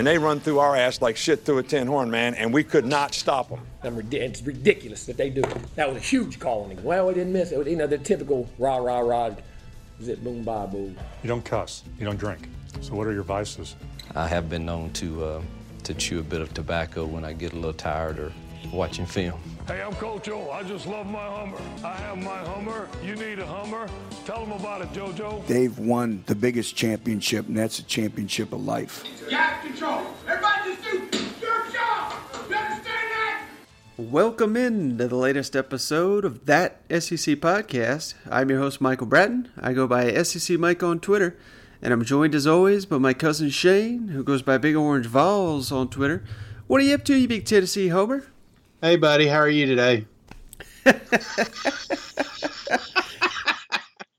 And they run through our ass like shit through a tin horn, man, and we could not stop them. It's ridiculous that they do it. That was a huge call on him. Well, we didn't miss it. You know, the typical rah, rah, rah, zip, boom, bye, boo. You don't cuss. You don't drink. So what are your vices? I have been known to chew a bit of tobacco when I get a little tired or watching film. Hey, I'm Coach Joel. I just love my Hummer. I have my Hummer. You need a Hummer? Tell them about it, JoJo. They've won the biggest championship, and that's a championship of life. You have control. Everybody just do your job. You understand that? Welcome in to the latest episode of That SEC Podcast. I'm your host, Michael Bratton. I go by SEC Mike on Twitter, and I'm joined as always by my cousin Shane, who goes by Big Orange Vols on Twitter. What are you up to, you big Tennessee homer? Hey, buddy, how are you today?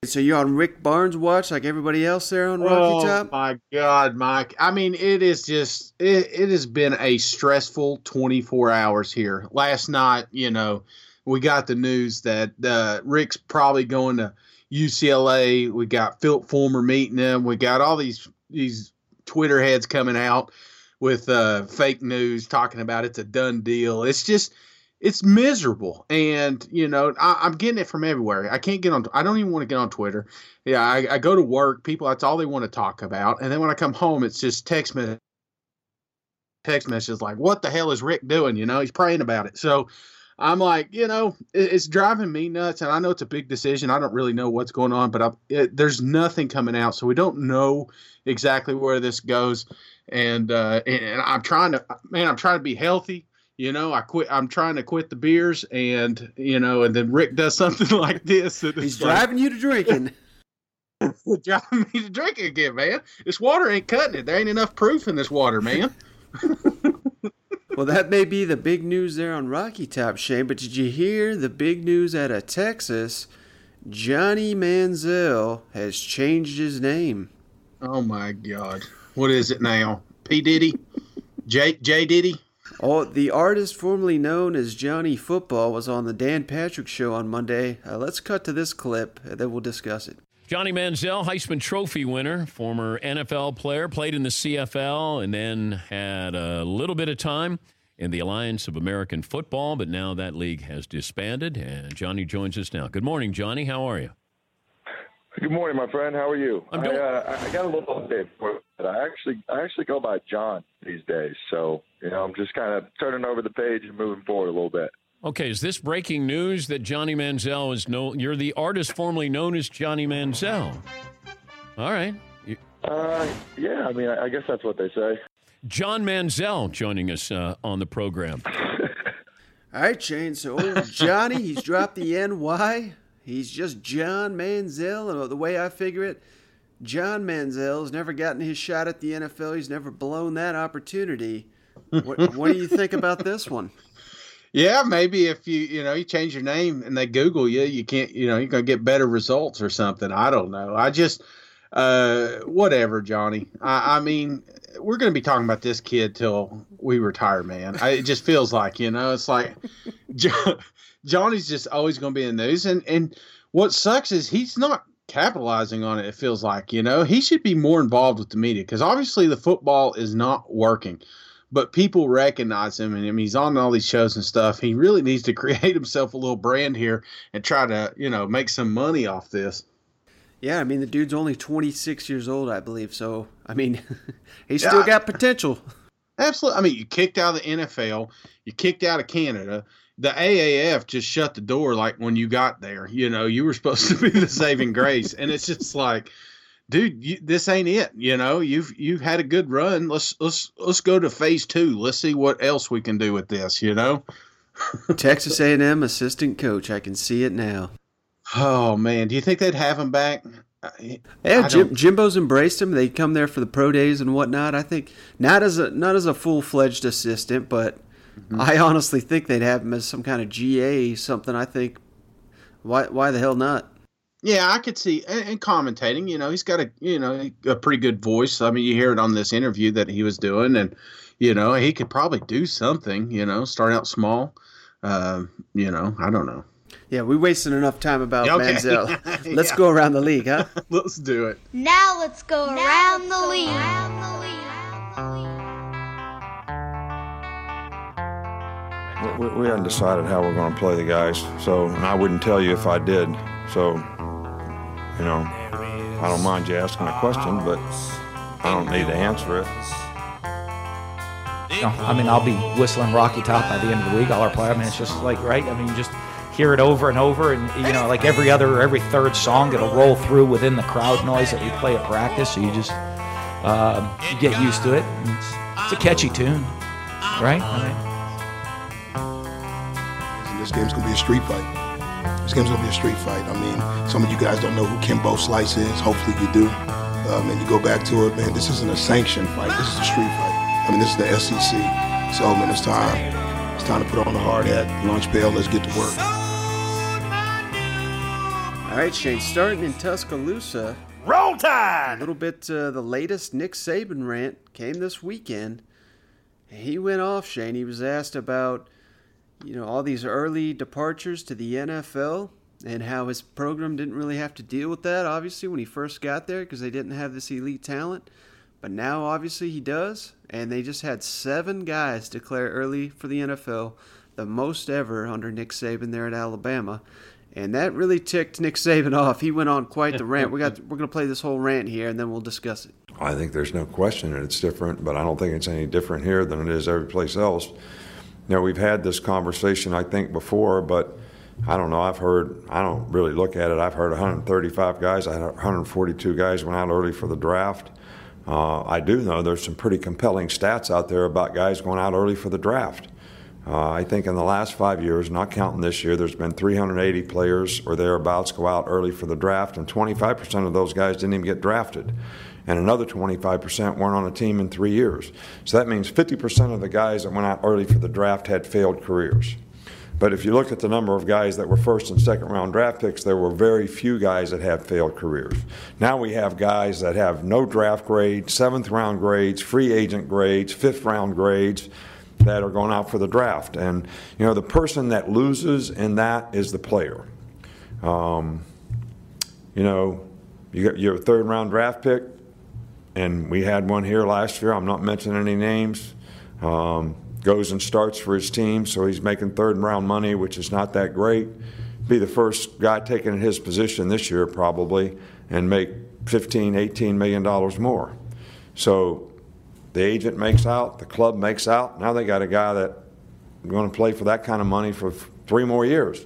So you're on Rick Barnes' watch like everybody else there on Rocky Top? Oh, my God, Mike. I mean, it is just – it has been a stressful 24 hours here. Last night, you know, we got the news that Rick's probably going to UCLA. We got Phil Fulmer meeting him. We got all these Twitter heads coming out with fake news talking about it's a done deal. It's just, it's miserable. And, you know, I'm getting it from everywhere. I can't get on, I don't even want to get on Twitter. Yeah, I go to work. People, that's all they want to talk about. And then when I come home, it's just text messages like, what the hell is Rick doing? You know, he's praying about it. So I'm like, you know, it's driving me nuts. And I know it's a big decision. I don't really know what's going on, but there's nothing coming out. So we don't know exactly where this goes. And I'm trying to be healthy, you know. I'm trying to quit the beers, and you know, and then Rick does something like this. He's driving you to drinking. Driving me to drinking again, man. This water ain't cutting it. There ain't enough proof in this water, man. Well, that may be the big news there on Rocky Top, Shane. But did you hear the big news out of Texas? Johnny Manziel has changed his name. Oh my God. What is it now? P. Diddy? J. Diddy? Oh, the artist formerly known as Johnny Football was on the Dan Patrick Show on Monday. Let's cut to this clip, and then we'll discuss it. Johnny Manziel, Heisman Trophy winner, former NFL player, played in the CFL, and then had a little bit of time in the Alliance of American Football, but now that league has disbanded, and Johnny joins us now. Good morning, Johnny. How are you? Good morning, my friend. How are you? I got a little update for it. I actually go by John these days, so you know I'm just kind of turning over the page and moving forward a little bit. Okay, is this breaking news that Johnny Manziel is you're the artist formerly known as Johnny Manziel? All right. Yeah. I mean, I guess that's what they say. John Manziel joining us on the program. All right, Shane. So old Johnny, he's dropped the NY. He's just John Manziel, and the way I figure it, John Manziel's never gotten his shot at the NFL. He's never blown that opportunity. What do you think about this one? Yeah, maybe if you change your name and they Google you, you can't, you're going to get better results or something. I don't know. I just, whatever, Johnny. I mean, we're going to be talking about this kid till we retire, man. It just feels like, it's like Johnny's just always going to be in the news. And what sucks is he's not capitalizing on it, it feels like. He should be more involved with the media because obviously the football is not working. But people recognize him, and I mean, he's on all these shows and stuff. He really needs to create himself a little brand here and try to, make some money off this. Yeah, I mean, the dude's only 26 years old, I believe. So, I mean, he's still got potential. Absolutely. I mean, you kicked out of the NFL. You kicked out of Canada. The AAF just shut the door like when you got there. You were supposed to be the saving grace. And it's just like, dude, this ain't it. You've had a good run. Let's go to phase two. Let's see what else we can do with this, Texas A&M assistant coach. I can see it now. Oh, man. Do you think they'd have him back? Yeah, Jimbo's embraced him. They come there for the pro days and whatnot. I think not as a full-fledged assistant, but – mm-hmm. I honestly think they'd have him as some kind of GA, something. I think, why the hell not? Yeah, I could see, and commentating, he's got a pretty good voice. I mean, you hear it on this interview that he was doing, and, he could probably do something, start out small. I don't know. Yeah, we wasted enough time about Manziel. Let's go around the league, huh? Let's do it. Now let's go around the league. We hadn't decided how we're going to play the guys, so, and I wouldn't tell you if I did. So, you know, I don't mind you asking a question, but I don't need to answer it. No, I mean, I'll be whistling Rocky Top by the end of the week. All our players, I mean, it's just like, right? I mean, you just hear it over and over, and, you know, like every other or every third song, it'll roll through within the crowd noise that we play at practice, so you just you get used to it. It's a catchy tune, right? I mean, this game's going to be a street fight. This game's gonna be a street fight. I mean, some of you guys don't know who Kimbo Slice is. Hopefully you do. And you go back to it, man, this isn't a sanctioned fight. This is a street fight. I mean, this is the SEC. So, man, it's time. It's time to put on the hard hat, lunch pail, let's get to work. All right, Shane, starting in Tuscaloosa. Roll Tide! A little bit, the latest Nick Saban rant came this weekend. He went off, Shane. He was asked about, you know, all these early departures to the NFL and how his program didn't really have to deal with that, obviously, when he first got there because they didn't have this elite talent. But now, obviously, he does, and they just had 7 guys declare early for the NFL, the most ever under Nick Saban there at Alabama. And that really ticked Nick Saban off. He went on quite the rant. We're going to play this whole rant here, and then we'll discuss it. I think there's no question that it's different, but I don't think it's any different here than it is every place else. You know, we've had this conversation, I think, before, but I don't know. I don't really look at it. I've heard 135 guys. I had 142 guys went out early for the draft. I do know there's some pretty compelling stats out there about guys going out early for the draft. I think in the last 5 years, not counting this year, there's been 380 players or thereabouts go out early for the draft, and 25% of those guys didn't even get drafted. And another 25% weren't on a team in 3 years. So that means 50% of the guys that went out early for the draft had failed careers. But if you look at the number of guys that were first and second round draft picks, there were very few guys that have failed careers. Now we have guys that have no draft grades, 7th round grades, free agent grades, 5th round grades that are going out for the draft. And, you know, the person that loses in that is the player. You know, you got your 3rd round draft pick. And we had one here last year. I'm not mentioning any names. Goes and starts for his team, so he's making 3rd round money, which is not that great. Be the first guy taken in his position this year probably and make $15, $18 million more. So the agent makes out, the club makes out. Now they got a guy that's going to play for that kind of money for 3 more years.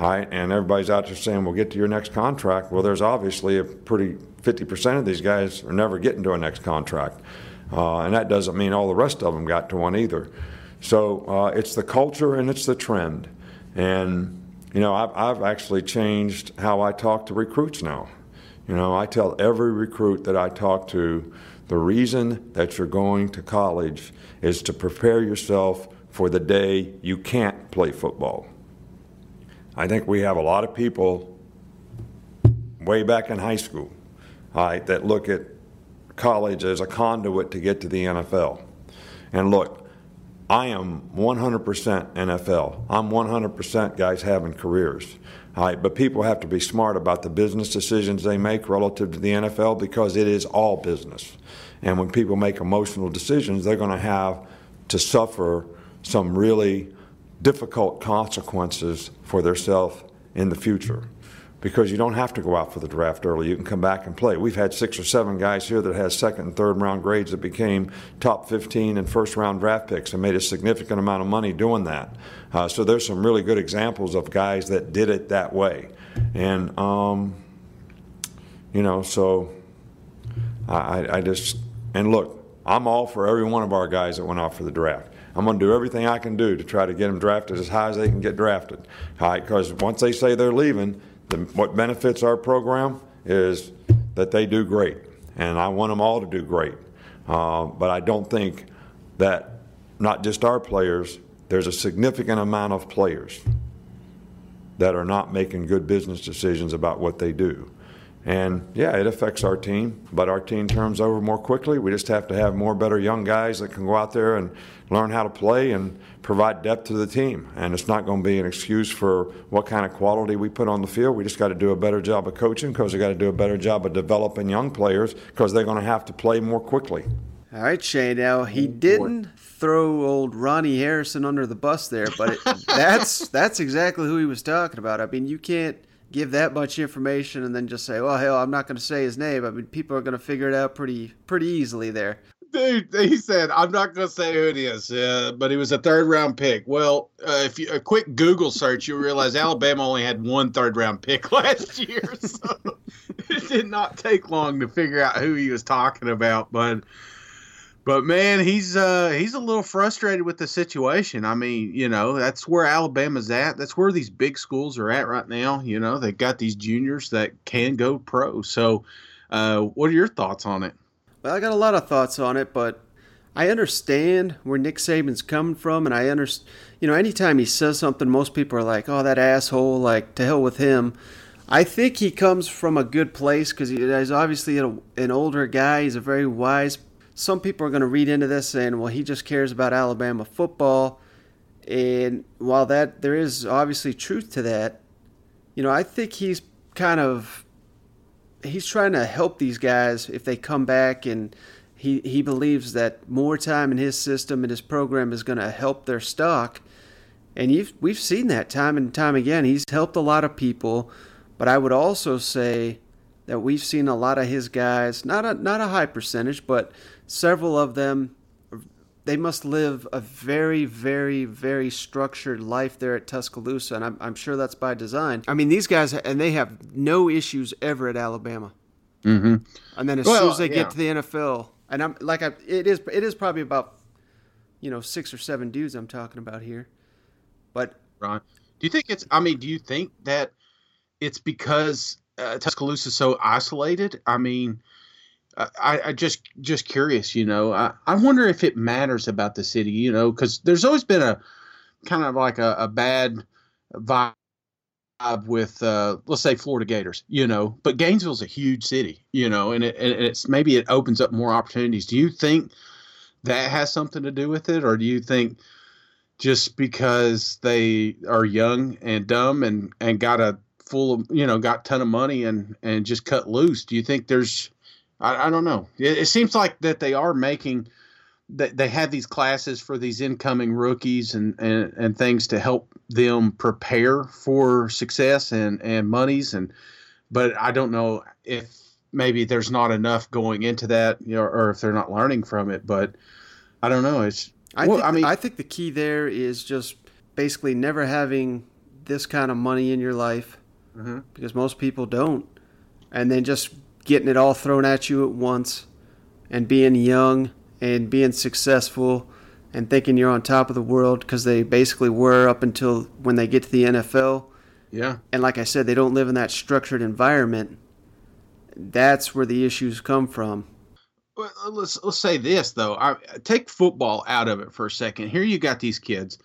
All right, and everybody's out there saying, well, get to your next contract. Well, there's obviously a pretty 50% of these guys are never getting to a next contract. And that doesn't mean all the rest of them got to one either. So it's the culture and it's the trend. And, you know, I've actually changed how I talk to recruits now. You know, I tell every recruit that I talk to, the reason that you're going to college is to prepare yourself for the day you can't play football. I think we have a lot of people way back in high school, all right, that look at college as a conduit to get to the NFL. And look, I am 100% NFL. I'm 100% guys having careers. All right, but people have to be smart about the business decisions they make relative to the NFL because it is all business. And when people make emotional decisions, they're going to have to suffer some really difficult consequences for themselves in the future, because you don't have to go out for the draft early. You can come back and play. We've had 6 or 7 guys here that had 2nd and 3rd round grades that became top 15 and 1st round draft picks and made a significant amount of money doing that. So there's some really good examples of guys that did it that way. And, you know, so I just – and look, I'm all for every one of our guys that went out for the draft. I'm going to do everything I can do to try to get them drafted as high as they can get drafted. All right, because once they say they're leaving, what benefits our program is that they do great. And I want them all to do great. But I don't think that not just our players, there's a significant amount of players that are not making good business decisions about what they do. And, yeah, it affects our team, but our team turns over more quickly. We just have to have more better young guys that can go out there and learn how to play and provide depth to the team. And it's not going to be an excuse for what kind of quality we put on the field. We just got to do a better job of coaching because we got to do a better job of developing young players because they're going to have to play more quickly. All right, Shay. Now, he didn't throw old Ronnie Harrison under the bus there, but that's exactly who he was talking about. I mean, you can't give that much information and then just say, well, hell, I'm not going to say his name. I mean, people are going to figure it out pretty easily there. Dude, he said, I'm not going to say who it is, but he was a third-round pick. Well, if you a quick Google search, you'll realize Alabama only had one third-round pick last year, so it did not take long to figure out who he was talking about. But man, he's a little frustrated with the situation. I mean, you know, that's where Alabama's at. That's where these big schools are at right now. You know, they've got these juniors that can go pro. So what are your thoughts on it? Well, I got a lot of thoughts on it, but I understand where Nick Saban's coming from, and I understand, you know, anytime he says something, most people are like, oh, that asshole, like, to hell with him. I think he comes from a good place because he's obviously an older guy. He's a very wise. Some people are going to read into this saying, well, he just cares about Alabama football. And while that there is obviously truth to that, you know, I think he's kind of he's trying to help these guys if they come back, and he believes that more time in his system and his program is going to help their stock. And we've seen that time and time again. He's helped a lot of people, but I would also say that we've seen a lot of his guys, not a high percentage, but several of them, they must live a very, very, very structured life there at Tuscaloosa, and I'm sure that's by design. I mean, these guys, and they have no issues ever at Alabama. Mm-hmm. And then as soon as they get to the NFL, and I'm like, it is probably about, you know, 6 or 7 dudes I'm talking about here. But Ron, do you think that it's because Tuscaloosa is so isolated? I mean, I just curious, you know, I wonder if it matters about the city, you know, because there's always been a kind of like a bad vibe with, let's say, Florida Gators, you know, but Gainesville's a huge city, you know, and it's maybe it opens up more opportunities. Do you think that has something to do with it, or do you think just because they are young and dumb and got a full of, you know, got a ton of money and just cut loose? Do you think there's I don't know. It seems like that they are making that they have these classes for these incoming rookies and things to help them prepare for success and monies. But I don't know if maybe there's not enough going into that, you know, or if they're not learning from it. But I don't know. I think the key there is just basically never having this kind of money in your life, mm-hmm. because most people don't. And then just getting it all thrown at you at once and being young and being successful and thinking you're on top of the world, because they basically were up until when they get to the NFL. Yeah. And like I said, they don't live in that structured environment. That's where the issues come from. Well, let's say this, though. Take football out of it for a second. Here you got these kids.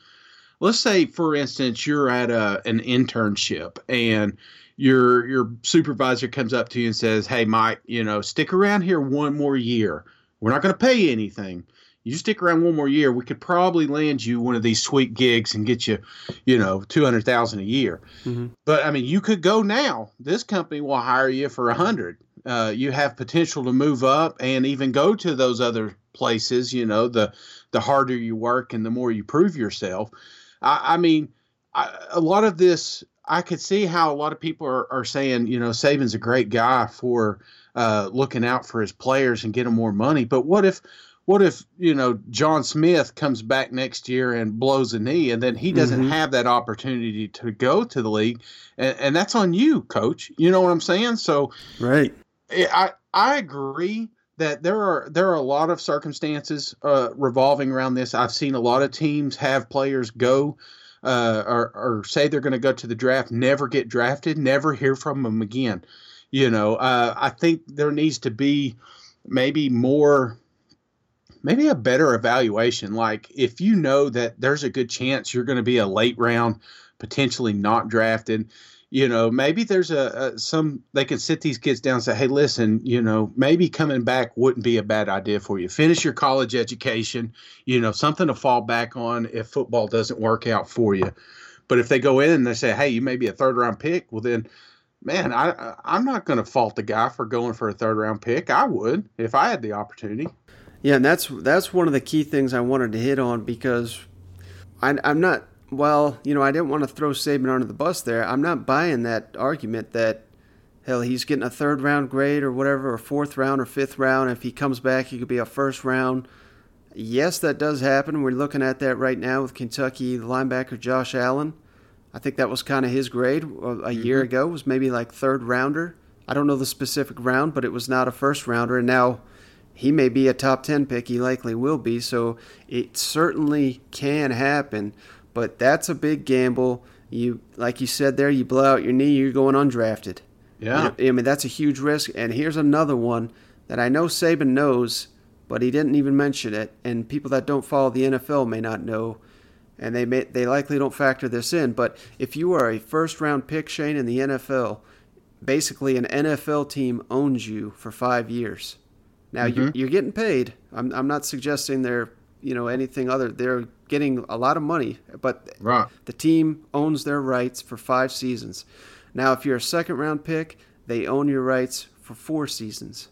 Let's say, for instance, you're at an internship and your supervisor comes up to you and says, hey, Mike, you know, stick around here one more year. We're not going to pay you anything. You stick around one more year, we could probably land you one of these sweet gigs and get you, you know, $200,000 a year. Mm-hmm. But, I mean, you could go now. This company will hire you for $100,000. You have potential to move up and even go to those other places. You know, the harder you work and the more you prove yourself. I mean, a lot of this, I could see how a lot of people are saying, you know, Saban's a great guy for looking out for his players and getting more money. But what if, you know, John Smith comes back next year and blows a knee, and then he doesn't mm-hmm. have that opportunity to go to the league? And that's on you, coach. You know what I'm saying? So right. I agree that there are a lot of circumstances revolving around this. I've seen a lot of teams have players go or say they're going to go to the draft, never get drafted, never hear from them again. You know, I think there needs to be maybe a better evaluation. Like, if you know that there's a good chance you're going to be a late round, potentially not drafted, you know, maybe there's they can sit these kids down and say, hey, listen, you know, maybe coming back wouldn't be a bad idea for you. Finish your college education, you know, something to fall back on if football doesn't work out for you. But if they go in and they say, hey, you may be a third round pick, well then, man, I'm not going to fault the guy for going for a third round pick. I would if I had the opportunity. Yeah, and that's one of the key things I wanted to hit on, because I didn't want to throw Saban under the bus there. I'm not buying that argument that, hell, he's getting a third-round grade or whatever, or fourth-round or fifth-round. If he comes back, he could be a first-round. Yes, that does happen. We're looking at that right now with Kentucky linebacker Josh Allen. I think that was kind of his grade a year ago, was maybe like third-rounder. I don't know the specific round, but it was not a first-rounder, and now he may be a top 10 pick. He likely will be, so it certainly can happen. But that's a big gamble. You, like you said there, you blow out your knee, you're going undrafted. Yeah. I mean, that's a huge risk. And here's another one that I know Saban knows, but he didn't even mention it. And people that don't follow the NFL may not know, and they likely don't factor this in. But if you are a first-round pick, Shane, in the NFL, basically an NFL team owns you for 5 years. Now, you're getting paid. I'm not suggesting they're, anything other. They're getting a lot of money, but right, the team owns their rights for 5 seasons. Now, if you're a second-round pick, they own your rights for 4 seasons.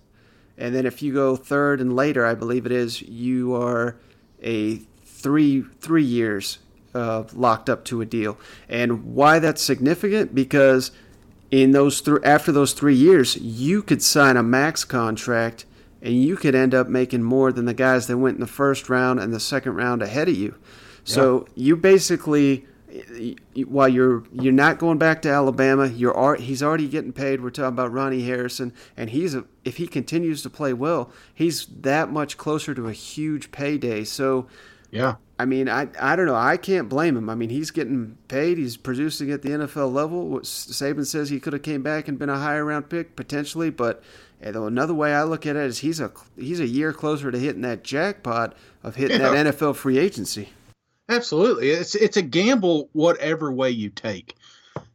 And then if you go third and later, I believe it is, you are a three years locked up to a deal. And why that's significant? Because in those after those 3 years, you could sign a max contract, and you could end up making more than the guys that went in the first round and the second round ahead of you. So you basically, while you're not going back to Alabama, he's already getting paid. We're talking about Ronnie Harrison, and if he continues to play well, he's that much closer to a huge payday. So yeah, I mean, I don't know. I can't blame him. I mean, he's getting paid. He's producing at the NFL level. Saban says he could have came back and been a higher round pick potentially, but another way I look at it is he's a year closer to hitting that jackpot of hitting that NFL free agency. Absolutely. It's a gamble whatever way you take.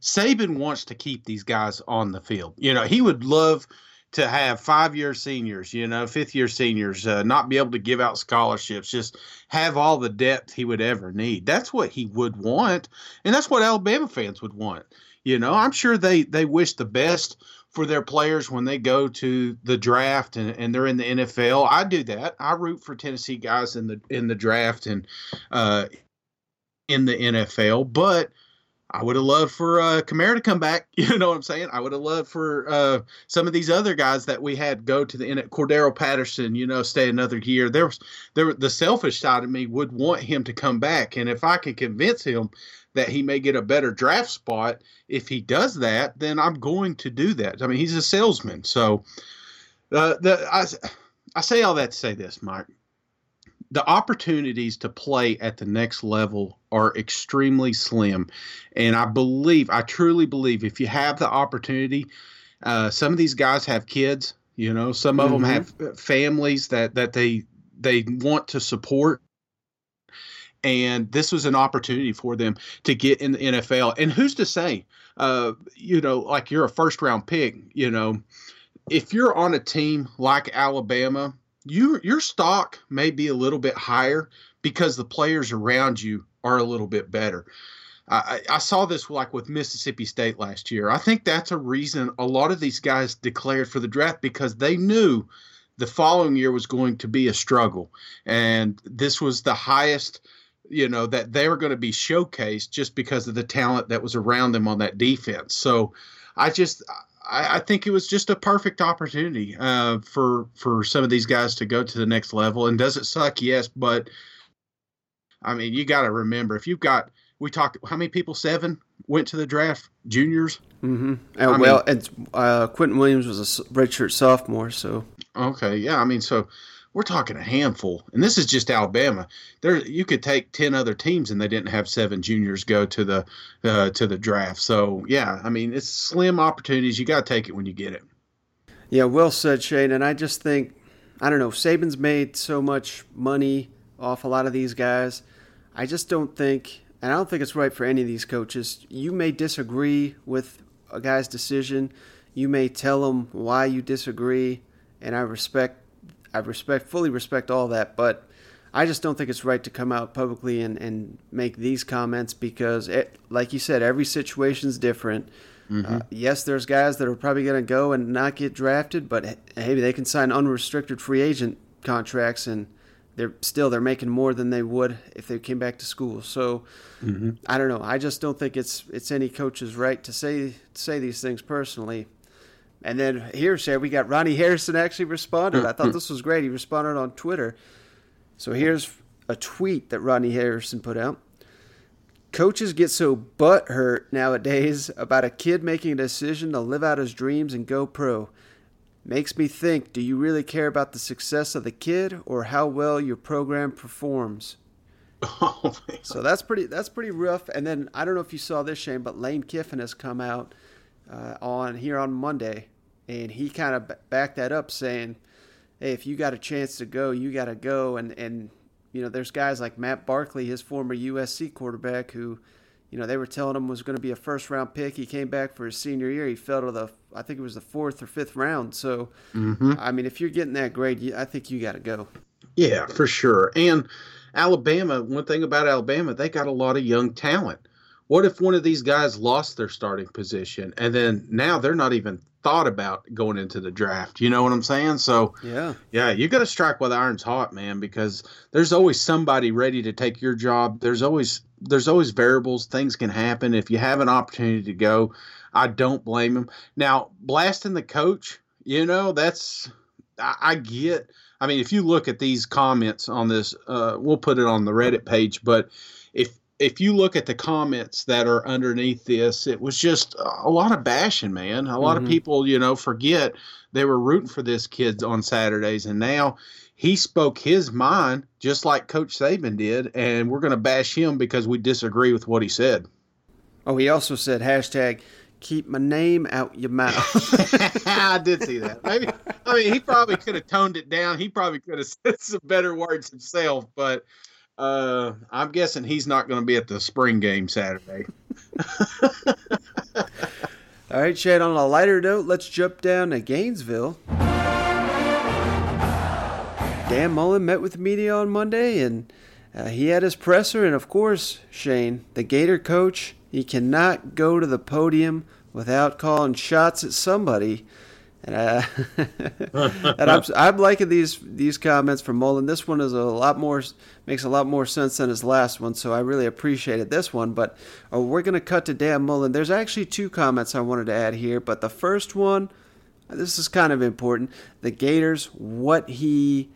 Saban wants to keep these guys on the field. He would love to have 5-year seniors, fifth-year seniors, not be able to give out scholarships, just have all the depth he would ever need. That's what he would want, and that's what Alabama fans would want. I'm sure they wish the best for their players when they go to the draft and they're in the NFL. I do that. I root for Tennessee guys in the draft and in the NFL. But I would have loved for Kamara to come back. You know what I'm saying? I would have loved for some of these other guys that we had go to the end. Cordero Patterson, stay another year. The selfish side of me would want him to come back. And if I could convince him that he may get a better draft spot if he does that, then I'm going to do that. I mean, he's a salesman. So I say all that to say this, Mike. The opportunities to play at the next level are extremely slim. And I truly believe, if you have the opportunity, some of these guys have kids, some of them have families that they want to support. And this was an opportunity for them to get in the NFL. And who's to say, like you're a first-round pick, if you're on a team like Alabama, your stock may be a little bit higher because the players around you are a little bit better. I saw this like with Mississippi State last year. I think that's a reason a lot of these guys declared for the draft, because they knew the following year was going to be a struggle. And this was the highest – that they were going to be showcased just because of the talent that was around them on that defense. So I think it was just a perfect opportunity for some of these guys to go to the next level. And does it suck? Yes. But I mean, you got to remember, we talked, how many people, 7 went to the draft, juniors? Mm-hmm. Quentin Williams was a redshirt sophomore. So, okay. Yeah. I mean, so we're talking a handful, and this is just Alabama. You could take 10 other teams, and they didn't have 7 juniors go to the draft. So yeah, I mean, it's slim opportunities. You got to take it when you get it. Yeah, well said, Shane. And I just think, I don't know, Saban's made so much money off a lot of these guys. I just don't think, and I don't think it's right for any of these coaches. You may disagree with a guy's decision. You may tell them why you disagree, and I fully respect all that, but I just don't think it's right to come out publicly and make these comments, because, like you said, every situation's different. Mm-hmm. Yes, there's guys that are probably going to go and not get drafted, but hey, they can sign unrestricted free agent contracts, and they're making more than they would if they came back to school. So I don't know. I just don't think it's any coach's right to say these things personally. And then hearsay, we got Ronnie Harrison actually responded. I thought this was great. He responded on Twitter. So here's a tweet that Ronnie Harrison put out. Coaches get so butthurt nowadays about a kid making a decision to live out his dreams and go pro. Makes me think, do you really care about the success of the kid or how well your program performs? Oh, man. So that's pretty rough. And then I don't know if you saw this, Shane, but Lane Kiffin has come out on Monday. And he kind of backed that up saying, hey, if you got a chance to go, you got to go. And you know, there's guys like Matt Barkley, his former USC quarterback, who, you know, they were telling him was going to be a first-round pick. He came back for his senior year. He fell to the fourth or fifth round. So, I mean, if you're getting that grade, I think you got to go. Yeah, for sure. And Alabama, one thing about Alabama, they got a lot of young talent. What if one of these guys lost their starting position and then now they're not even thought about going into the draft? You know what I'm saying? So, yeah, you got to strike while the iron's hot, man, because there's always somebody ready to take your job. There's always variables. Things can happen. If you have an opportunity to go, I don't blame him. Now, blasting the coach, you know, that's – I get – I mean, if you look at these comments on this, we'll put it on the Reddit page, but if you look at the comments that are underneath this, it was just a lot of bashing, man. A lot of people, you know, forget they were rooting for this kid on Saturdays, and now he spoke his mind just like Coach Saban did, and we're going to bash him because we disagree with what he said. Oh, he also said, hashtag, keep my name out your mouth. I did see that. Maybe, I mean, he probably could have toned it down. He probably could have said some better words himself, but – I'm guessing he's not going to be at the spring game Saturday. All right, Chad, on a lighter note, let's jump down to Gainesville. Dan Mullen met with media on Monday, and he had his presser. And, of course, Shane, the Gator coach, he cannot go to the podium without calling shots at somebody. And, and I'm liking these comments from Mullen. This one is makes a lot more sense than his last one, so I really appreciated this one. But we're going to cut to Dan Mullen. There's actually two comments I wanted to add here, but the first one, this is kind of important. The Gators, what he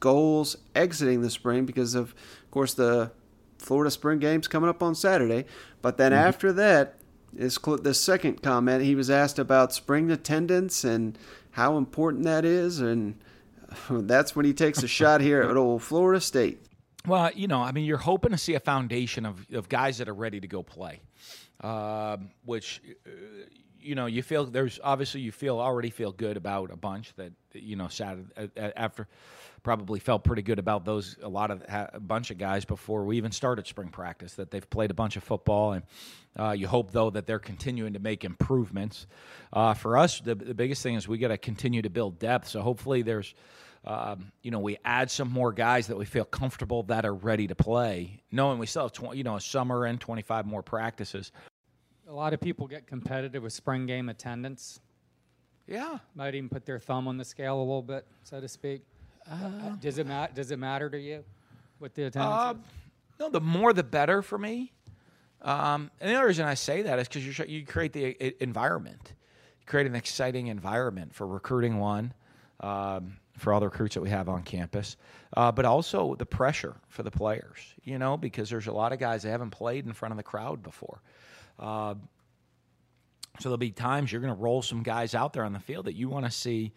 goals exiting the spring because of course, the Florida spring game's coming up on Saturday. But then after that, the second comment, he was asked about spring attendance and how important that is, and that's when he takes a shot here at old Florida State. Well, you know, I mean, you're hoping to see a foundation of guys that are ready to go play, which, you know, you feel there's obviously you already feel good about a bunch that, you know, Saturday after probably felt pretty good about those, a bunch of guys before we even started spring practice that they've played a bunch of football. And you hope, though, that they're continuing to make improvements. For us, the biggest thing is we got to continue to build depth. So hopefully there's, you know, we add some more guys that we feel comfortable that are ready to play, knowing we still have, a summer and 25 more practices. A lot of people get competitive with spring game attendance. Yeah. Might even put their thumb on the scale a little bit, so to speak. Does it matter to you what the attendance is? No, the more the better for me. And the other reason I say that is because you create the environment. You create an exciting environment for recruiting for all the recruits that we have on campus, but also the pressure for the players, you know, because there's a lot of guys that haven't played in front of the crowd before. So there'll be times you're going to roll some guys out there on the field that you want to see.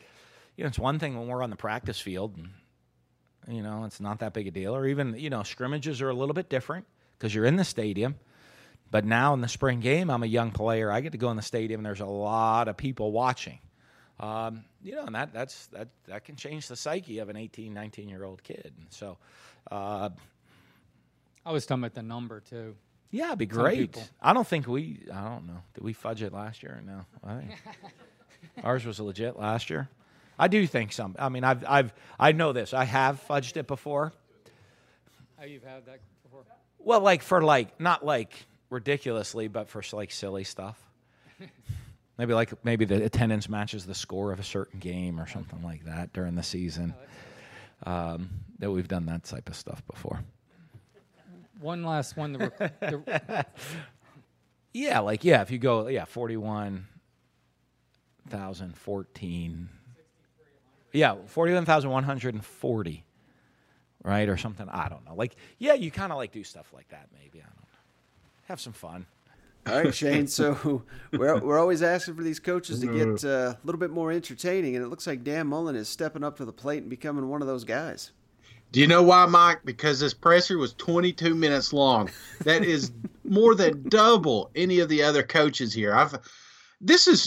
You know, it's one thing when we're on the practice field, and, you know, it's not that big a deal. Or even, you know, scrimmages are a little bit different because you're in the stadium. But now in the spring game, I'm a young player. I get to go in the stadium, and there's a lot of people watching. You know, and that can change the psyche of an 18, 19-year-old kid. And so I was talking about the number, too. Yeah, it'd be great. I don't know. Did we fudge it last year or no? I think ours was legit last year. I do think some. I mean, I know this. I have fudged it before. Oh, you've had that before? Well, like for like, not like ridiculously, but for like silly stuff. maybe the attendance matches the score of a certain game or something like that during the season. that we've done that type of stuff before. One last one. Yeah, like, yeah, if you go, yeah, 41,014. Yeah, 41,140, right, or something. I don't know. Like, yeah, you kind of, like, do stuff like that maybe. I don't know. Have some fun. All right, Shane, so we're always asking for these coaches to get a little bit more entertaining, and it looks like Dan Mullen is stepping up to the plate and becoming one of those guys. Do you know why, Mike? Because this presser was 22 minutes long. That is more than double any of the other coaches here. This is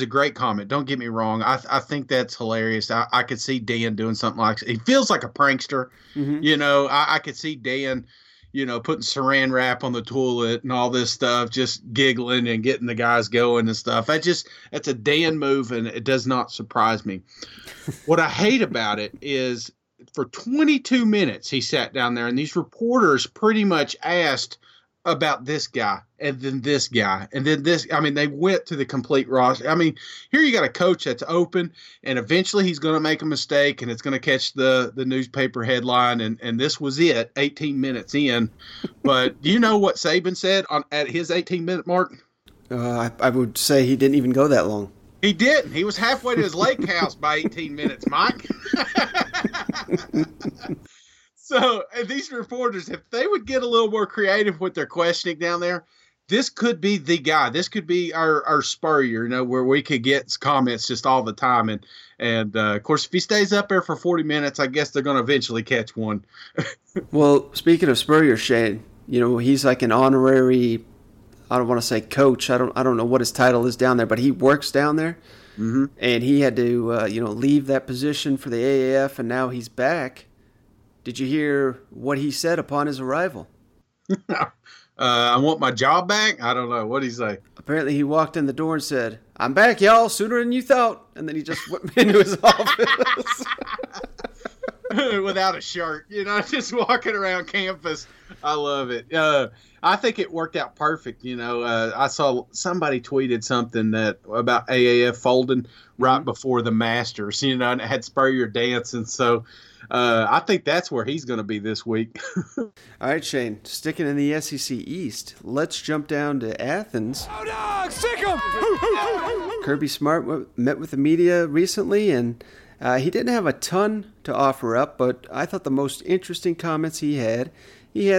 a great comment. Don't get me wrong. I think that's hilarious. I could see Dan doing something like that. He feels like a prankster. Mm-hmm. You know, I could see Dan, you know, putting saran wrap on the toilet and all this stuff, just giggling and getting the guys going and stuff. That's a Dan move, and it does not surprise me. What I hate about it is for 22 minutes he sat down there, and these reporters pretty much asked about this guy and then this guy and then this. I mean, they went to the complete roster. I mean, here you got a coach that's open, and eventually he's going to make a mistake and it's going to catch the newspaper headline. And this was it, 18 minutes in. But do you know what Saban said at his 18-minute mark? I would say he didn't even go that long. He didn't. He was halfway to his lake house by 18 minutes, Mike. So these reporters, if they would get a little more creative with their questioning down there, this could be the guy. This could be our Spurrier, you know, where we could get comments just all the time. And of course, if he stays up there for 40 minutes, I guess they're going to eventually catch one. Well, speaking of Spurrier, Shane, you know, he's like an honorary, I don't want to say coach. I don't know what his title is down there, but he works down there. Mm-hmm. And he had to, leave that position for the AAF, and now he's back. Did you hear what he said upon his arrival? I want my job back? I don't know. What did he say? Apparently he walked in the door and said, "I'm back, y'all, sooner than you thought." And then he just went into his office. Without a shirt, you know, just walking around campus. I love it. I think it worked out perfect. You know, I saw somebody tweeted something that about AAF folding right before the Masters, you know, and it had Spurrier dancing. So I think that's where he's going to be this week. All right, Shane, sticking in the SEC East, let's jump down to Athens. Oh, no, stick him! Kirby Smart met with the media recently, and he didn't have a ton to offer up, but I thought the most interesting comments he had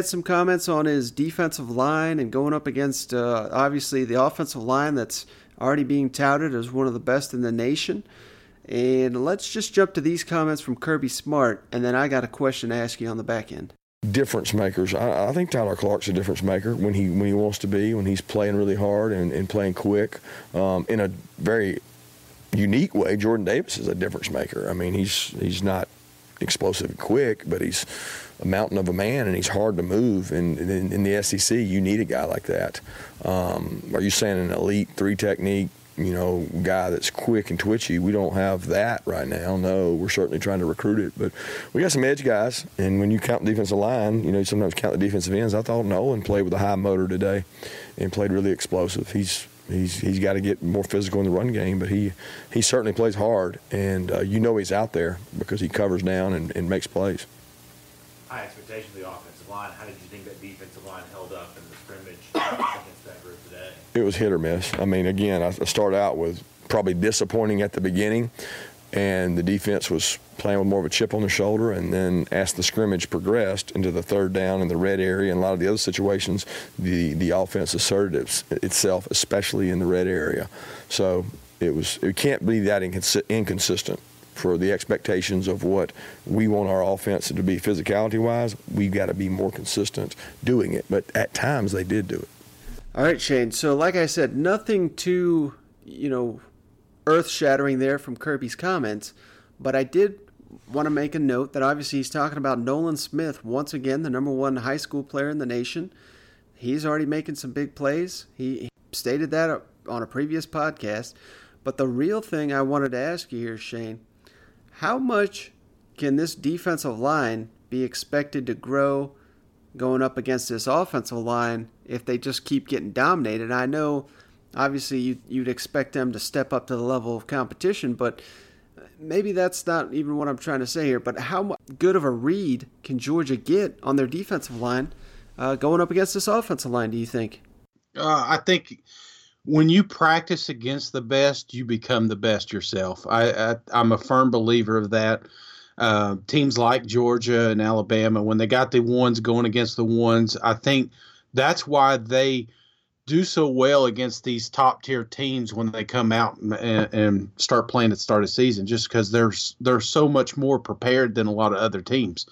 some comments on his defensive line and going up against, obviously, the offensive line that's already being touted as one of the best in the nation. And let's just jump to these comments from Kirby Smart, and then I got a question to ask you on the back end. Difference makers. I think Tyler Clark's a difference maker when he wants to be, when he's playing really hard and playing quick. In a very unique way, Jordan Davis is a difference maker. I mean, he's not explosive and quick, but he's a mountain of a man, and he's hard to move. And in the SEC, you need a guy like that. Are you saying an elite three technique? You know, guy that's quick and twitchy. We don't have that right now. No, we're certainly trying to recruit it, but we got some edge guys. And when you count the defensive line, you know, you sometimes count the defensive ends. I thought Nolan played with a high motor today and played really explosive. He's got to get more physical in the run game, but he certainly plays hard, and you know he's out there because he covers down and makes plays. High expectations of the offensive line. How did you think that defensive line held up in the scrimmage? It was hit or miss. I mean, again, I started out with probably disappointing at the beginning, and the defense was playing with more of a chip on their shoulder, and then as the scrimmage progressed into the third down and the red area and a lot of the other situations, the offense asserted itself, especially in the red area. So it can't be that inconsistent for the expectations of what we want our offense to be physicality-wise. We've got to be more consistent doing it, but at times they did do it. All right, Shane. So like I said, nothing too, earth-shattering there from Kirby's comments, but I did want to make a note that obviously he's talking about Nolan Smith, once again, the number one high school player in the nation. He's already making some big plays. He stated that on a previous podcast. But the real thing I wanted to ask you here, Shane, how much can this defensive line be expected to grow going up against this offensive line if they just keep getting dominated? I know, obviously, you'd expect them to step up to the level of competition, but maybe that's not even what I'm trying to say here, but how good of a read can Georgia get on their defensive line going up against this offensive line, do you think? I think when you practice against the best, you become the best yourself. I'm a firm believer of that. Teams like Georgia and Alabama, when they got the ones going against the ones, I think that's why they do so well against these top-tier teams when they come out and start playing at the start of the season, just because they're so much more prepared than a lot of other teams.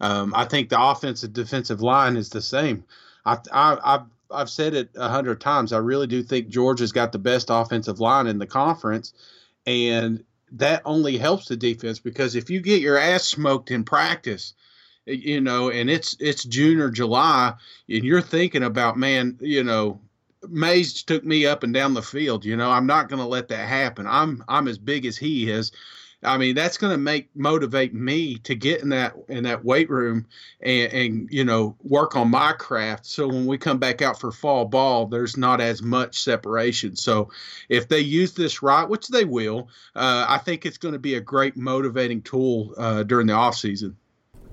I think the offensive-defensive line is the same. I've said it 100 times. I really do think Georgia's got the best offensive line in the conference, and that only helps the defense, because if you get your ass smoked in practice, you know, and it's June or July, and you're thinking about, man, you know, Mays took me up and down the field. You know, I'm not going to let that happen. I'm as big as he is. I mean, that's going to motivate me to get in that weight room and you know, work on my craft. So when we come back out for fall ball, there's not as much separation. So if they use this right, which they will, I think it's going to be a great motivating tool during the off season.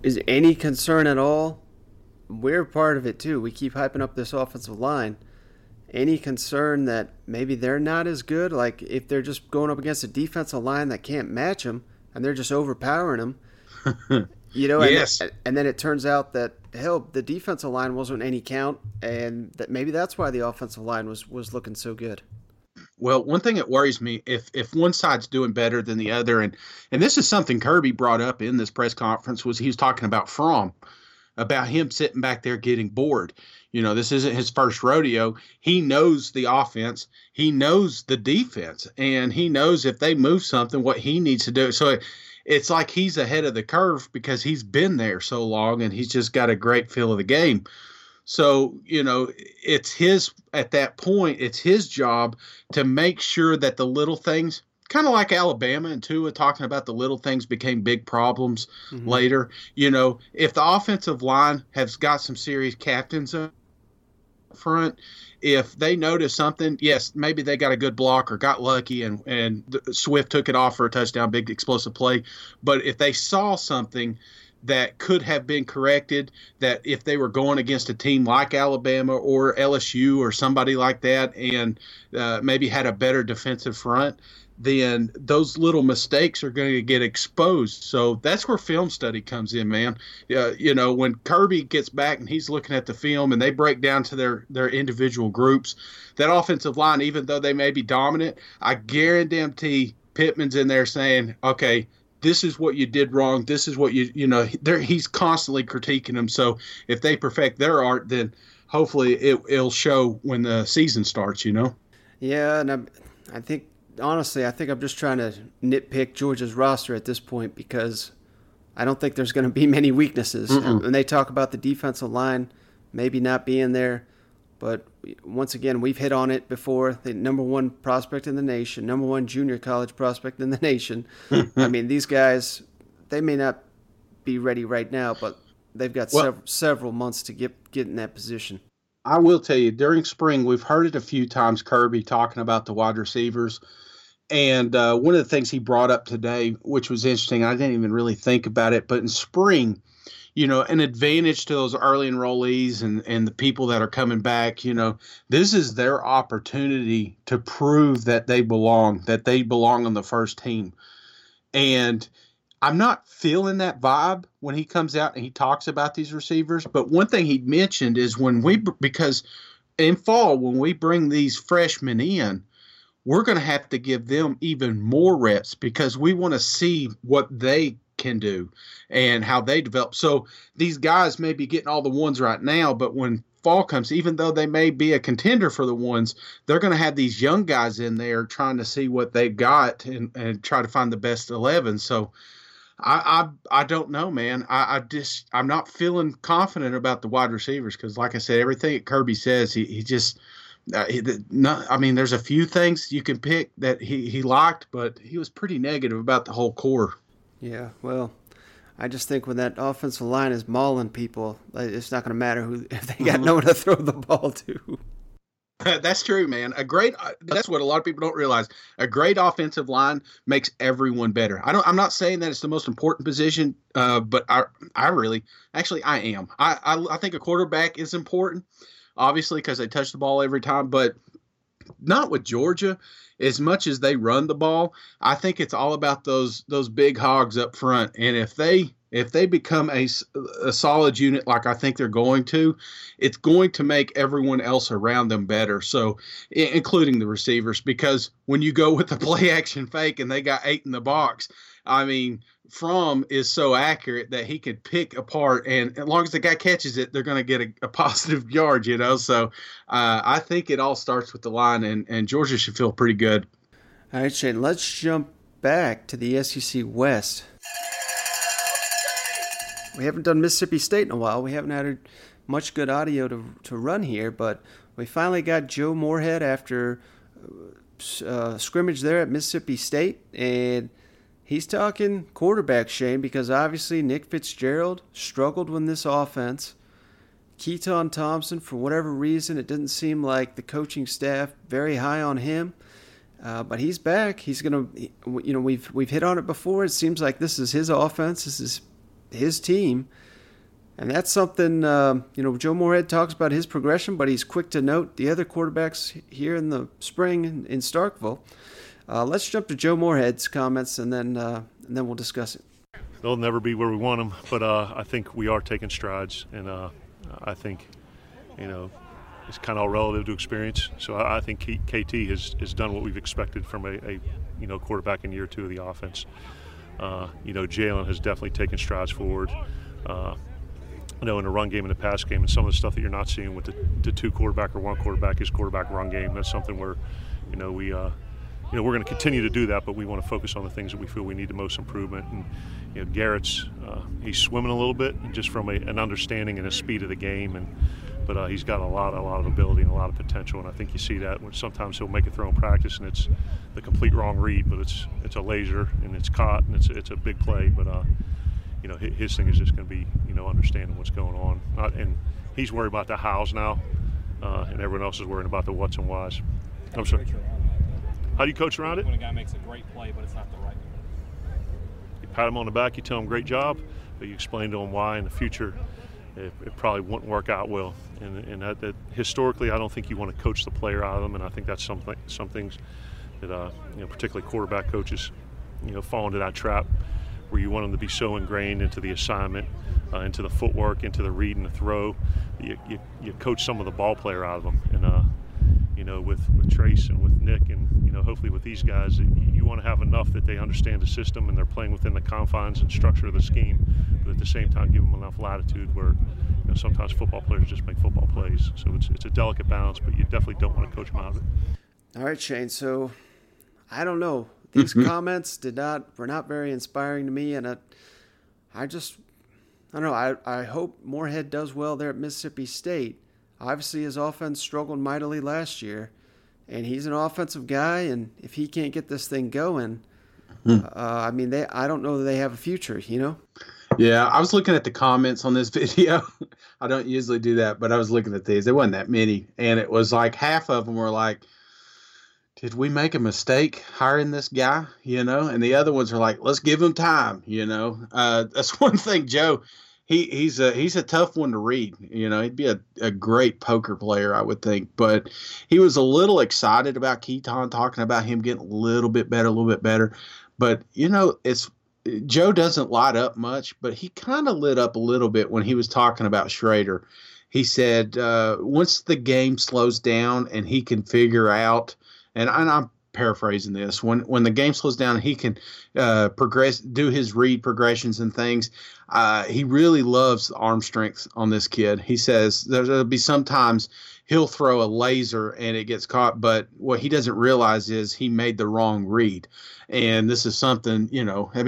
Is any concern at all? We're part of it too. We keep hyping up this offensive line. Any concern that maybe they're not as good? Like if they're just going up against a defensive line that can't match them and they're just overpowering them, you know, yes. And then it turns out that, hell, the defensive line wasn't any count, and that maybe that's why the offensive line was looking so good. Well, one thing that worries me, if one side's doing better than the other, and this is something Kirby brought up in this press conference, was he was talking about Fromm, about him sitting back there getting bored. You know, this isn't his first rodeo. He knows the offense. He knows the defense. And he knows if they move something, what he needs to do. So it's like he's ahead of the curve because he's been there so long and he's just got a great feel of the game. So, you know, at that point, it's his job to make sure that the little things, kind of like Alabama and Tua talking about the little things became big problems later. You know, if the offensive line has got some serious captains up front, if they notice something, yes, maybe they got a good block or got lucky and Swift took it off for a touchdown, big explosive play. But if they saw something that could have been corrected, that if they were going against a team like Alabama or LSU or somebody like that and maybe had a better defensive front, then those little mistakes are going to get exposed. So that's where film study comes in, man. You know, when Kirby gets back and he's looking at the film and they break down to their individual groups, that offensive line, even though they may be dominant, I guarantee Pittman's in there saying, okay, this is what you did wrong. This is what you know, he's constantly critiquing them. So if they perfect their art, then hopefully it'll show when the season starts, you know? Yeah, and I think, honestly, I think I'm just trying to nitpick Georgia's roster at this point because I don't think there's going to be many weaknesses. And they talk about the defensive line maybe not being there, but once again, we've hit on it before. The number one prospect in the nation, number one junior college prospect in the nation. I mean, these guys, they may not be ready right now, but they've got several months to get in that position. I will tell you, during spring, we've heard it a few times, Kirby talking about the wide receivers. And one of the things he brought up today, which was interesting, I didn't even really think about it, but in spring, you know, an advantage to those early enrollees and the people that are coming back, you know, this is their opportunity to prove that they belong on the first team. And I'm not feeling that vibe when he comes out and he talks about these receivers. But one thing he mentioned is because in fall, when we bring these freshmen in, we're going to have to give them even more reps because we want to see what they can do and how they develop. So these guys may be getting all the ones right now, but when fall comes, even though they may be a contender for the ones, they're going to have these young guys in there trying to see what they got and try to find the best 11. So I don't know, man. I'm not feeling confident about the wide receivers because, like I said, everything that Kirby says, there's a few things you can pick that he liked, but he was pretty negative about the whole core. Yeah, well, I just think when that offensive line is mauling people, it's not going to matter if they got no one to throw the ball to. That's true, man. That's what a lot of people don't realize. A great offensive line makes everyone better. I'm not saying that it's the most important position, but I am. I think a quarterback is important, obviously, because they touch the ball every time, but not with Georgia. As much as they run the ball, I think it's all about those big hogs up front. And if they become a solid unit like I think they're going to, it's going to make everyone else around them better, so including the receivers, because when you go with the play-action fake and they got 8 in the box, I mean, Fromm is so accurate that he could pick apart, and as long as the guy catches it, they're going to get a positive yard, you know. So I think it all starts with the line, and Georgia should feel pretty good. All right, Shane, let's jump back to the SEC West. We haven't done Mississippi State in a while. We haven't had much good audio to run here, but we finally got Joe Moorhead after scrimmage there at Mississippi State, and he's talking quarterback, Shane, because obviously Nick Fitzgerald struggled with this offense. Keytaon Thompson, for whatever reason, it didn't seem like the coaching staff very high on him, but he's back. He's gonna, you know, we've hit on it before. It seems like this is his offense. This is his team, and that's something Joe Moorhead talks about his progression, but he's quick to note the other quarterbacks here in the spring in Starkville. Let's jump to Joe Moorhead's comments, and then we'll discuss it. They'll never be where we want them, but I think we are taking strides, and I think it's kind of all relative to experience. So I think KT has done what we've expected from a quarterback in year 2 of the offense. Jalen has definitely taken strides forward, in the run game and the pass game, and some of the stuff that you're not seeing with the two quarterback or one quarterback is quarterback run game. That's something where, we're going to continue to do that, but we want to focus on the things that we feel we need the most improvement. And, Garrett's, he's swimming a little bit just from an understanding and a speed of the game, but he's got a lot of ability and a lot of potential, and I think you see that when sometimes he'll make a throw in practice and it's the complete wrong read, but it's a laser and it's caught and it's a big play. But his thing is just going to be understanding what's going on, and he's worried about the hows now, and everyone else is worrying about the whats and whys. I'm sorry. How do you coach around it? When a guy makes a great play, but it's not the right one. You pat him on the back, you tell him great job, but you explain to him why in the future. It probably wouldn't work out well, and that historically, I don't think you want to coach the player out of them, and I think that's some things that particularly quarterback coaches, fall into that trap where you want them to be so ingrained into the assignment, into the footwork, into the read and the throw, that you coach some of the ball player out of them, and with Trace and with Nick and hopefully with these guys, you want to have enough that they understand the system and they're playing within the confines and structure of the scheme, but at the same time give them enough latitude where sometimes football players just make football plays. So it's a delicate balance, but you definitely don't want to coach them out of it. All right, Shane, so I don't know. These comments were not very inspiring to me, and I don't know. I hope Moorhead does well there at Mississippi State. Obviously his offense struggled mightily last year, and he's an offensive guy, and if he can't get this thing going, I don't know that they have a future, Yeah, I was looking at the comments on this video. I don't usually do that, but I was looking at these. There wasn't that many, and it was like half of them were like, did we make a mistake hiring this guy, And the other ones are like, let's give him time, That's one thing, Joe. He's a tough one to read. He'd be a great poker player, I would think. But he was a little excited about Keytaon, talking about him getting a little bit better. But, Joe doesn't light up much, but he kind of lit up a little bit when he was talking about Schrader. He said once the game slows down and he can figure out – and I'm paraphrasing this, when the game slows down, he can progress, do his read progressions and things. He really loves the arm strength on this kid. He says there'll be sometimes he'll throw a laser and it gets caught, but what he doesn't realize is he made the wrong read. And this is something,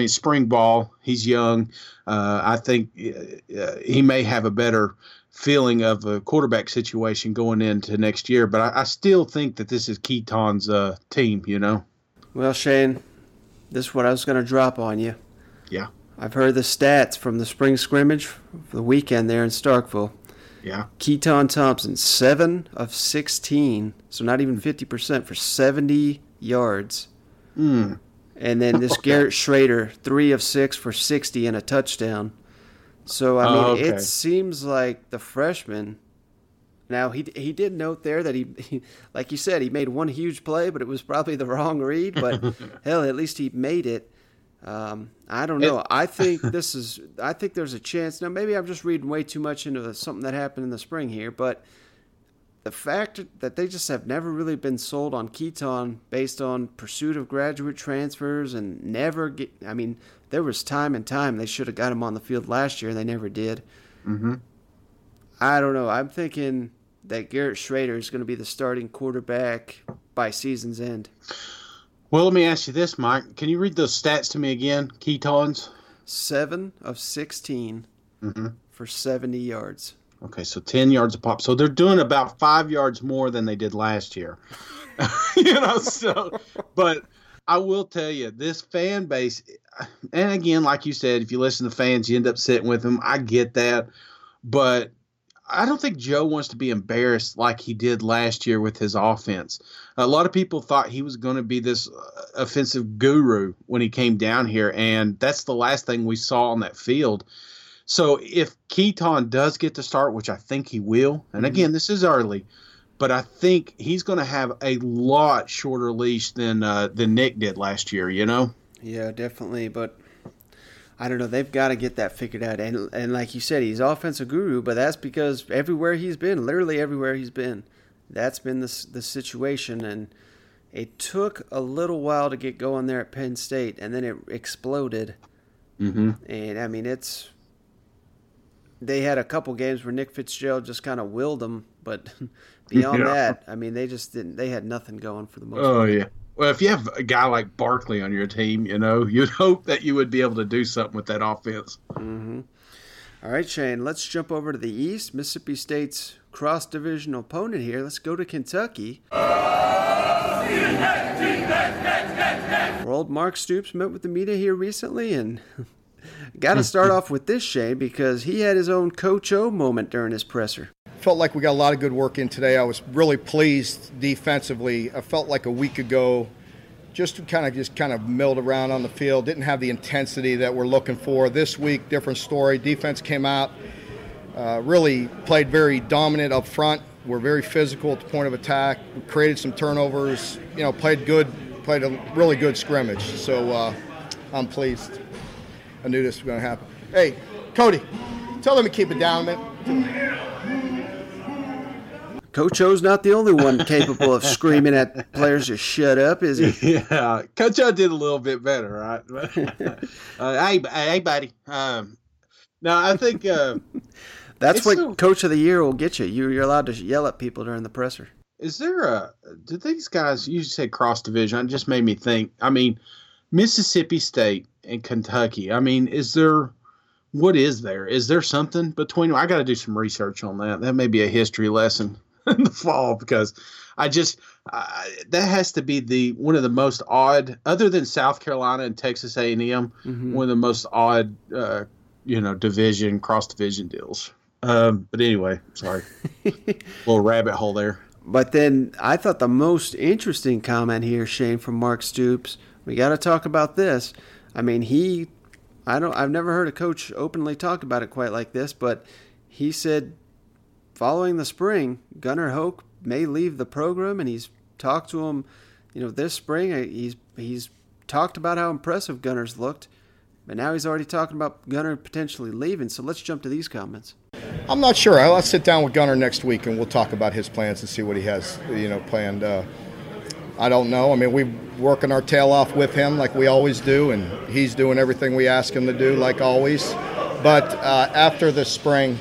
spring ball, he's young. I think he may have a better feeling of a quarterback situation going into next year, but I still think that this is Keytaon's team, Well, Shane, this is what I was going to drop on you. Yeah. I've heard the stats from the spring scrimmage for the weekend there in Starkville. Yeah. Keytaon Thompson, 7 of 16, so not even 50% for 70 yards. Mm. And then this Garrett Schrader, 3 of 6 for 60 and a touchdown. So, I mean, it seems like the freshman – now, he did note there that he, like you said, he made one huge play, but it was probably the wrong read. But, hell, at least he made it. I don't know. I think there's a chance. Now, maybe I'm just reading way too much into something that happened in the spring here. But the fact that they just have never really been sold on Keytaon based on pursuit of graduate transfers and never get – I mean, there was time and time they should have got him on the field last year, and they never did. Mm-hmm. I don't know. I'm thinking that Garrett Schrader is going to be the starting quarterback by season's end. Well, let me ask you this, Mike. Can you read those stats to me again? Keytaon's 7 of 16 for 70 yards. Okay, so 10 yards a pop. So they're doing about 5 yards more than they did last year. You know, so but I will tell you, this fan base, and again, like you said, if you listen to fans, you end up sitting with them. I get that. But I don't think Joe wants to be embarrassed like he did last year with his offense. A lot of people thought he was going to be this offensive guru when he came down here, and that's the last thing we saw on that field. So if Keytaon does get to start, which I think he will, and again, this is early, but I think he's going to have a lot shorter leash than Nick did last year, you know? Yeah, definitely, but I don't know. They've got to get that figured out. And like you said, he's offensive guru, but that's because everywhere he's been, literally everywhere he's been, that's been the situation. And it took a little while to get going there at Penn State, and then it exploded. Mm-hmm. And, I mean, they had a couple games where Nick Fitzgerald just kind of willed them, but beyond that, I mean, they had nothing going for the most part. Oh, yeah. Well, if you have a guy like Barkley on your team, you know, you'd hope that you would be able to do something with that offense. Mm-hmm. All right, Shane, let's jump over to the East. Mississippi State's cross-division opponent here. Let's go to Kentucky. Where old Mark Stoops met with the media here recently, and got to start off with this, Shane, because he had his own Coach O moment during his presser. Felt like we got a lot of good work in today. I was really pleased defensively. I felt like a week ago, just kind of milled around on the field, didn't have the intensity that we're looking for. This week, different story. Defense came out, really played very dominant up front. We're very physical at the point of attack. We created some turnovers. You know, played a really good scrimmage. So I'm pleased. I knew this was going to happen. Hey, Cody, tell them to keep it down, man. Coach O's not the only one capable of screaming at players to shut up, is he? Yeah, Coach O did a little bit better, right? hey, buddy. No, I think that's what Coach of the Year will get you. You're allowed to yell at people during the presser. Is there do these guys? You said cross division. It just made me think. I mean, Mississippi State and Kentucky. I mean, is there? What is there? Is there something between them? I got to do some research on that. That may be a history lesson in the fall because that has to be one of the most odd, other than South Carolina and Texas A&M, one of the most odd, division, cross-division deals. But anyway, sorry. Little rabbit hole there. But then I thought the most interesting comment here, Shane, from Mark Stoops, we got to talk about this. I mean, I've never heard a coach openly talk about it quite like this, but he said following the spring, Gunnar Hoak may leave the program, and he's talked to him, this spring. He's talked about how impressive Gunnar's looked, but now he's already talking about Gunnar potentially leaving. So let's jump to these comments. I'm not sure. I'll sit down with Gunnar next week, and we'll talk about his plans and see what he has, planned. I don't know. I mean, we're working our tail off with him like we always do, and he's doing everything we ask him to do like always. But after the spring,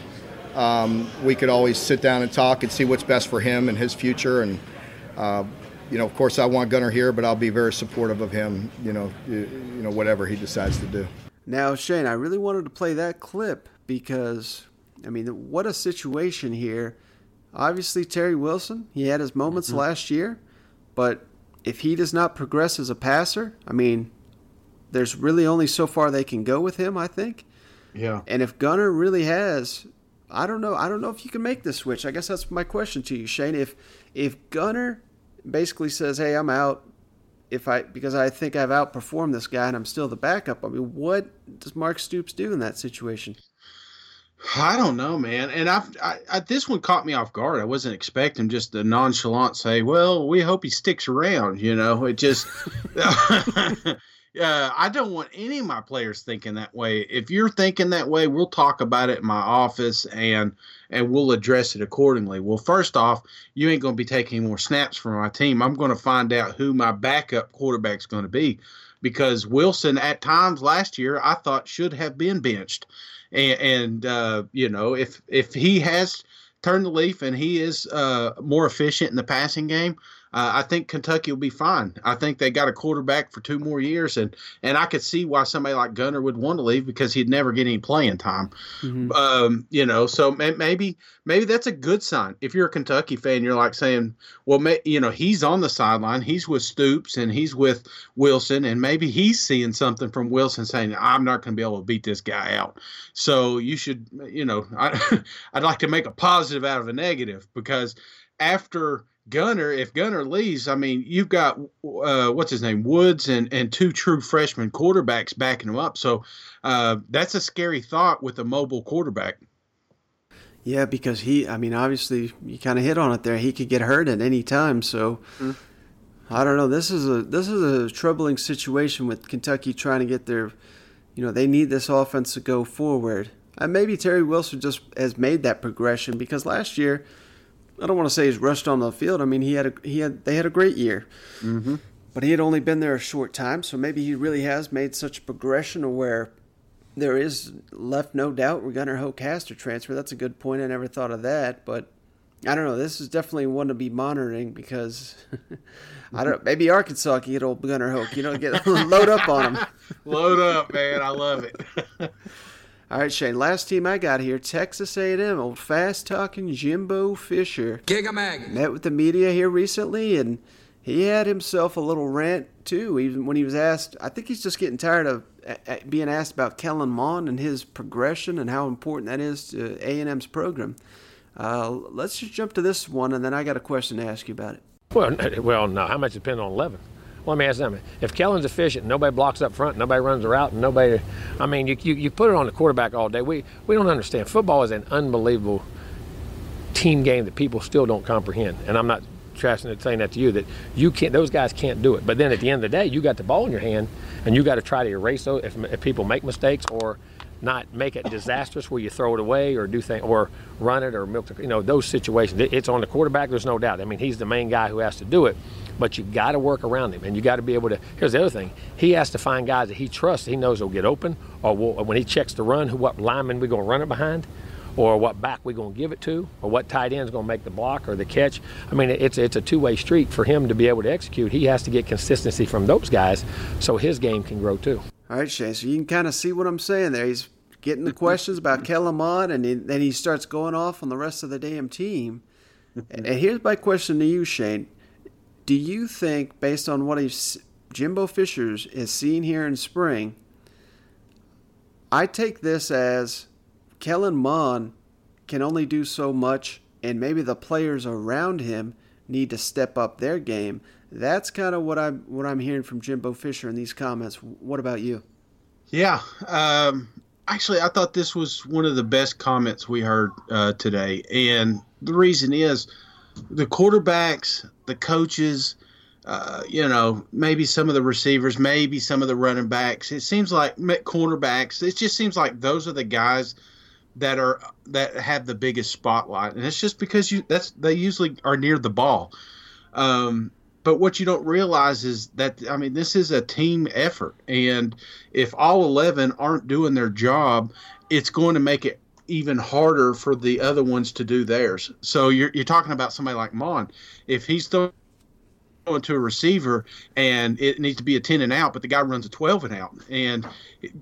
we could always sit down and talk and see what's best for him and his future. And, of course, I want Gunnar here, but I'll be very supportive of him, whatever he decides to do. Now, Shane, I really wanted to play that clip because, I mean, what a situation here. Obviously, Terry Wilson, he had his moments last year, but if he does not progress as a passer, I mean, there's really only so far they can go with him, I think. Yeah. And if Gunnar really has I don't know. I don't know if you can make the switch. I guess that's my question to you, Shane. If Gunnar basically says, "Hey, I'm out," because I think I've outperformed this guy and I'm still the backup. I mean, what does Mark Stoops do in that situation? I don't know, man. And I this one caught me off guard. I wasn't expecting just the nonchalant say, "Well, we hope he sticks around." You know, it just. I don't want any of my players thinking that way. If you're thinking that way, we'll talk about it in my office and we'll address it accordingly. Well, first off, you ain't going to be taking any more snaps from my team. I'm going to find out who my backup quarterback's going to be, because Wilson at times last year I thought should have been benched. And you know, if he has turned the leaf and he is more efficient in the passing game, I think Kentucky will be fine. I think they got a quarterback for 2 more years, and I could see why somebody like Gunnar would want to leave, because he'd never get any playing time. Mm-hmm. You know, so maybe that's a good sign. If you're a Kentucky fan, you're like saying, well, you know, he's on the sideline. He's with Stoops and he's with Wilson, and maybe he's seeing something from Wilson saying, I'm not going to be able to beat this guy out. So you should, you know, I'd like to make a positive out of a negative, because after – if Gunnar leaves, I mean, you've got, Woods and 2 true freshman quarterbacks backing him up. So that's a scary thought with a mobile quarterback. Yeah, because obviously you kind of hit on it there. He could get hurt at any time. So I don't know. This is a troubling situation with Kentucky trying to get their, you know, they need this offense to go forward. And maybe Terry Wilson just has made that progression, because last year, I don't want to say he's rushed on the field. I mean, they had a great year, mm-hmm. but he had only been there a short time. So maybe he really has made such a progression where there is left no doubt we're Gunnar Hoak has to transfer. That's a good point. I never thought of that, but I don't know. This is definitely one to be monitoring, because I don't. Maybe Arkansas can get old Gunnar Hoak. You know, get load up on him. Load up, man. I love it. All right, Shane, last team I got here, Texas A&M, old fast-talking Jimbo Fisher. Gigamag. Met with the media here recently, and he had himself a little rant, too, even when he was asked. I think he's just getting tired of being asked about Kellen Mond and his progression and how important that is to A&M's program. Let's just jump to this one, and then I got a question to ask you about it. Well, no, how much depends on 11? Well, let me ask them. If Kellen's efficient, nobody blocks up front, nobody runs the route, and nobody – I mean, you put it on the quarterback all day. We don't understand. Football is an unbelievable team game that people still don't comprehend. And I'm not trashing it, saying that to you, that you can't – those guys can't do it. But then at the end of the day, you got the ball in your hand, and you got to try to erase those if people make mistakes or not make it disastrous where you throw it away or do things or run it or milk the – you know, those situations. It's on the quarterback, there's no doubt. I mean, he's the main guy who has to do it. But you got to work around him, and you got to be able to. Here's the other thing: he has to find guys that he trusts. He knows will get open, or when he checks the run, what lineman we're gonna run it behind, or what back we're gonna give it to, or what tight end's gonna make the block or the catch. I mean, it's a two-way street for him to be able to execute. He has to get consistency from those guys, so his game can grow too. All right, Shane. So you can kind of see what I'm saying there. He's getting the questions about Kellen Mond, and then he starts going off on the rest of the damn team. And here's my question to you, Shane. Do you think, based on what Jimbo Fisher is seen here in spring, I take this as Kellen Mond can only do so much, and maybe the players around him need to step up their game? That's kind of what I'm hearing from Jimbo Fisher in these comments. What about you? Yeah, actually, I thought this was one of the best comments we heard today, and the reason is the quarterbacks, the coaches, you know, maybe some of the receivers, maybe some of the running backs. It seems like cornerbacks. It just seems like those are the guys that have the biggest spotlight, and it's just because they usually are near the ball. But what you don't realize is that, I mean, this is a team effort, and if all 11 aren't doing their job, it's going to make it even harder for the other ones to do theirs. So you're talking about somebody like Mond. If he's throwing throwing to a receiver and it needs to be a 10 and out, but the guy runs a 12 and out. And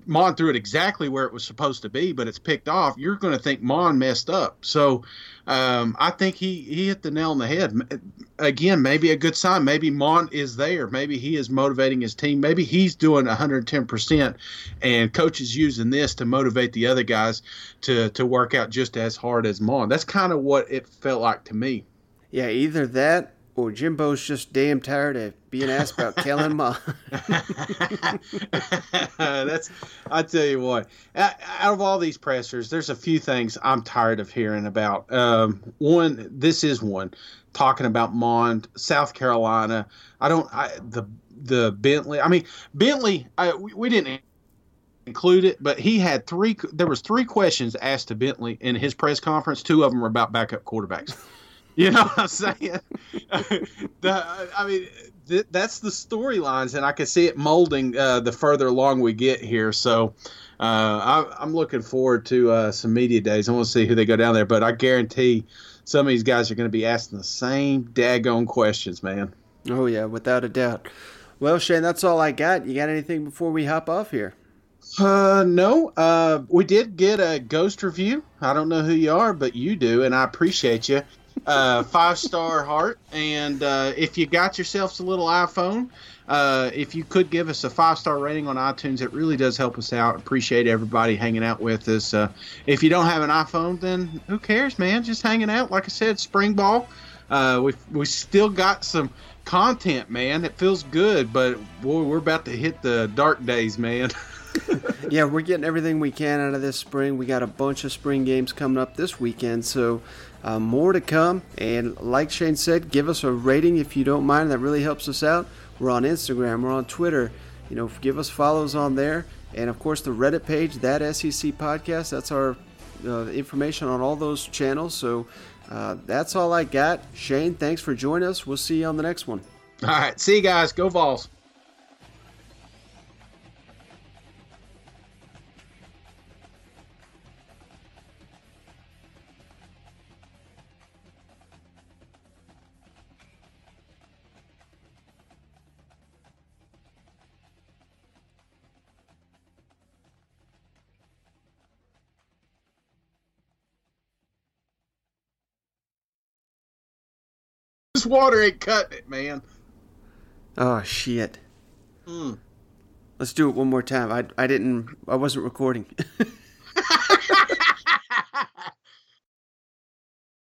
Mond threw it exactly where it was supposed to be, but it's picked off. You're going to think Mond messed up. So I think he hit the nail on the head. Again, maybe a good sign. Maybe Mond is there. Maybe he is motivating his team. Maybe he's doing 110% and coach is using this to motivate the other guys to work out just as hard as Mond. That's kind of what it felt like to me. Yeah, either that or Jimbo's just damn tired of being asked about Kellen Mond. I tell you what, out of all these pressers, there's a few things I'm tired of hearing about. One, this is one, talking about Mond, South Carolina. The Bentley. I mean, Bentley, we didn't include it, but he had there was three questions asked to Bentley in his press conference. Two of them were about backup quarterbacks. You know what I'm saying? That's the storylines, and I can see it molding the further along we get here. So I'm looking forward to some media days. I want to see who they go down there, but I guarantee some of these guys are going to be asking the same daggone questions, man. Oh, yeah, without a doubt. Well, Shane, that's all I got. You got anything before we hop off here? No. We did get a ghost review. I don't know who you are, but you do, and I appreciate you. 5-star heart, and if you got yourselves a little iPhone, if you could give us a 5-star rating on iTunes, it really does help us out. Appreciate everybody hanging out with us. If you don't have an iPhone, then who cares, man? Just hanging out. Like I said, spring ball. We still got some content, man. It feels good, but boy, we're about to hit the dark days, man. Yeah, we're getting everything we can out of this spring. We got a bunch of spring games coming up this weekend, so more to come. And like Shane said, give us a rating if you don't mind. That really helps us out. We're on Instagram. We're on Twitter. You know, give us follows on there. And, of course, the Reddit page, That SEC Podcast. That's our information on all those channels. So that's all I got. Shane, thanks for joining us. We'll see you on the next one. All right. See you guys. Go Vols. This water ain't cutting it, man. Oh shit. Let's do it one more time. I wasn't recording.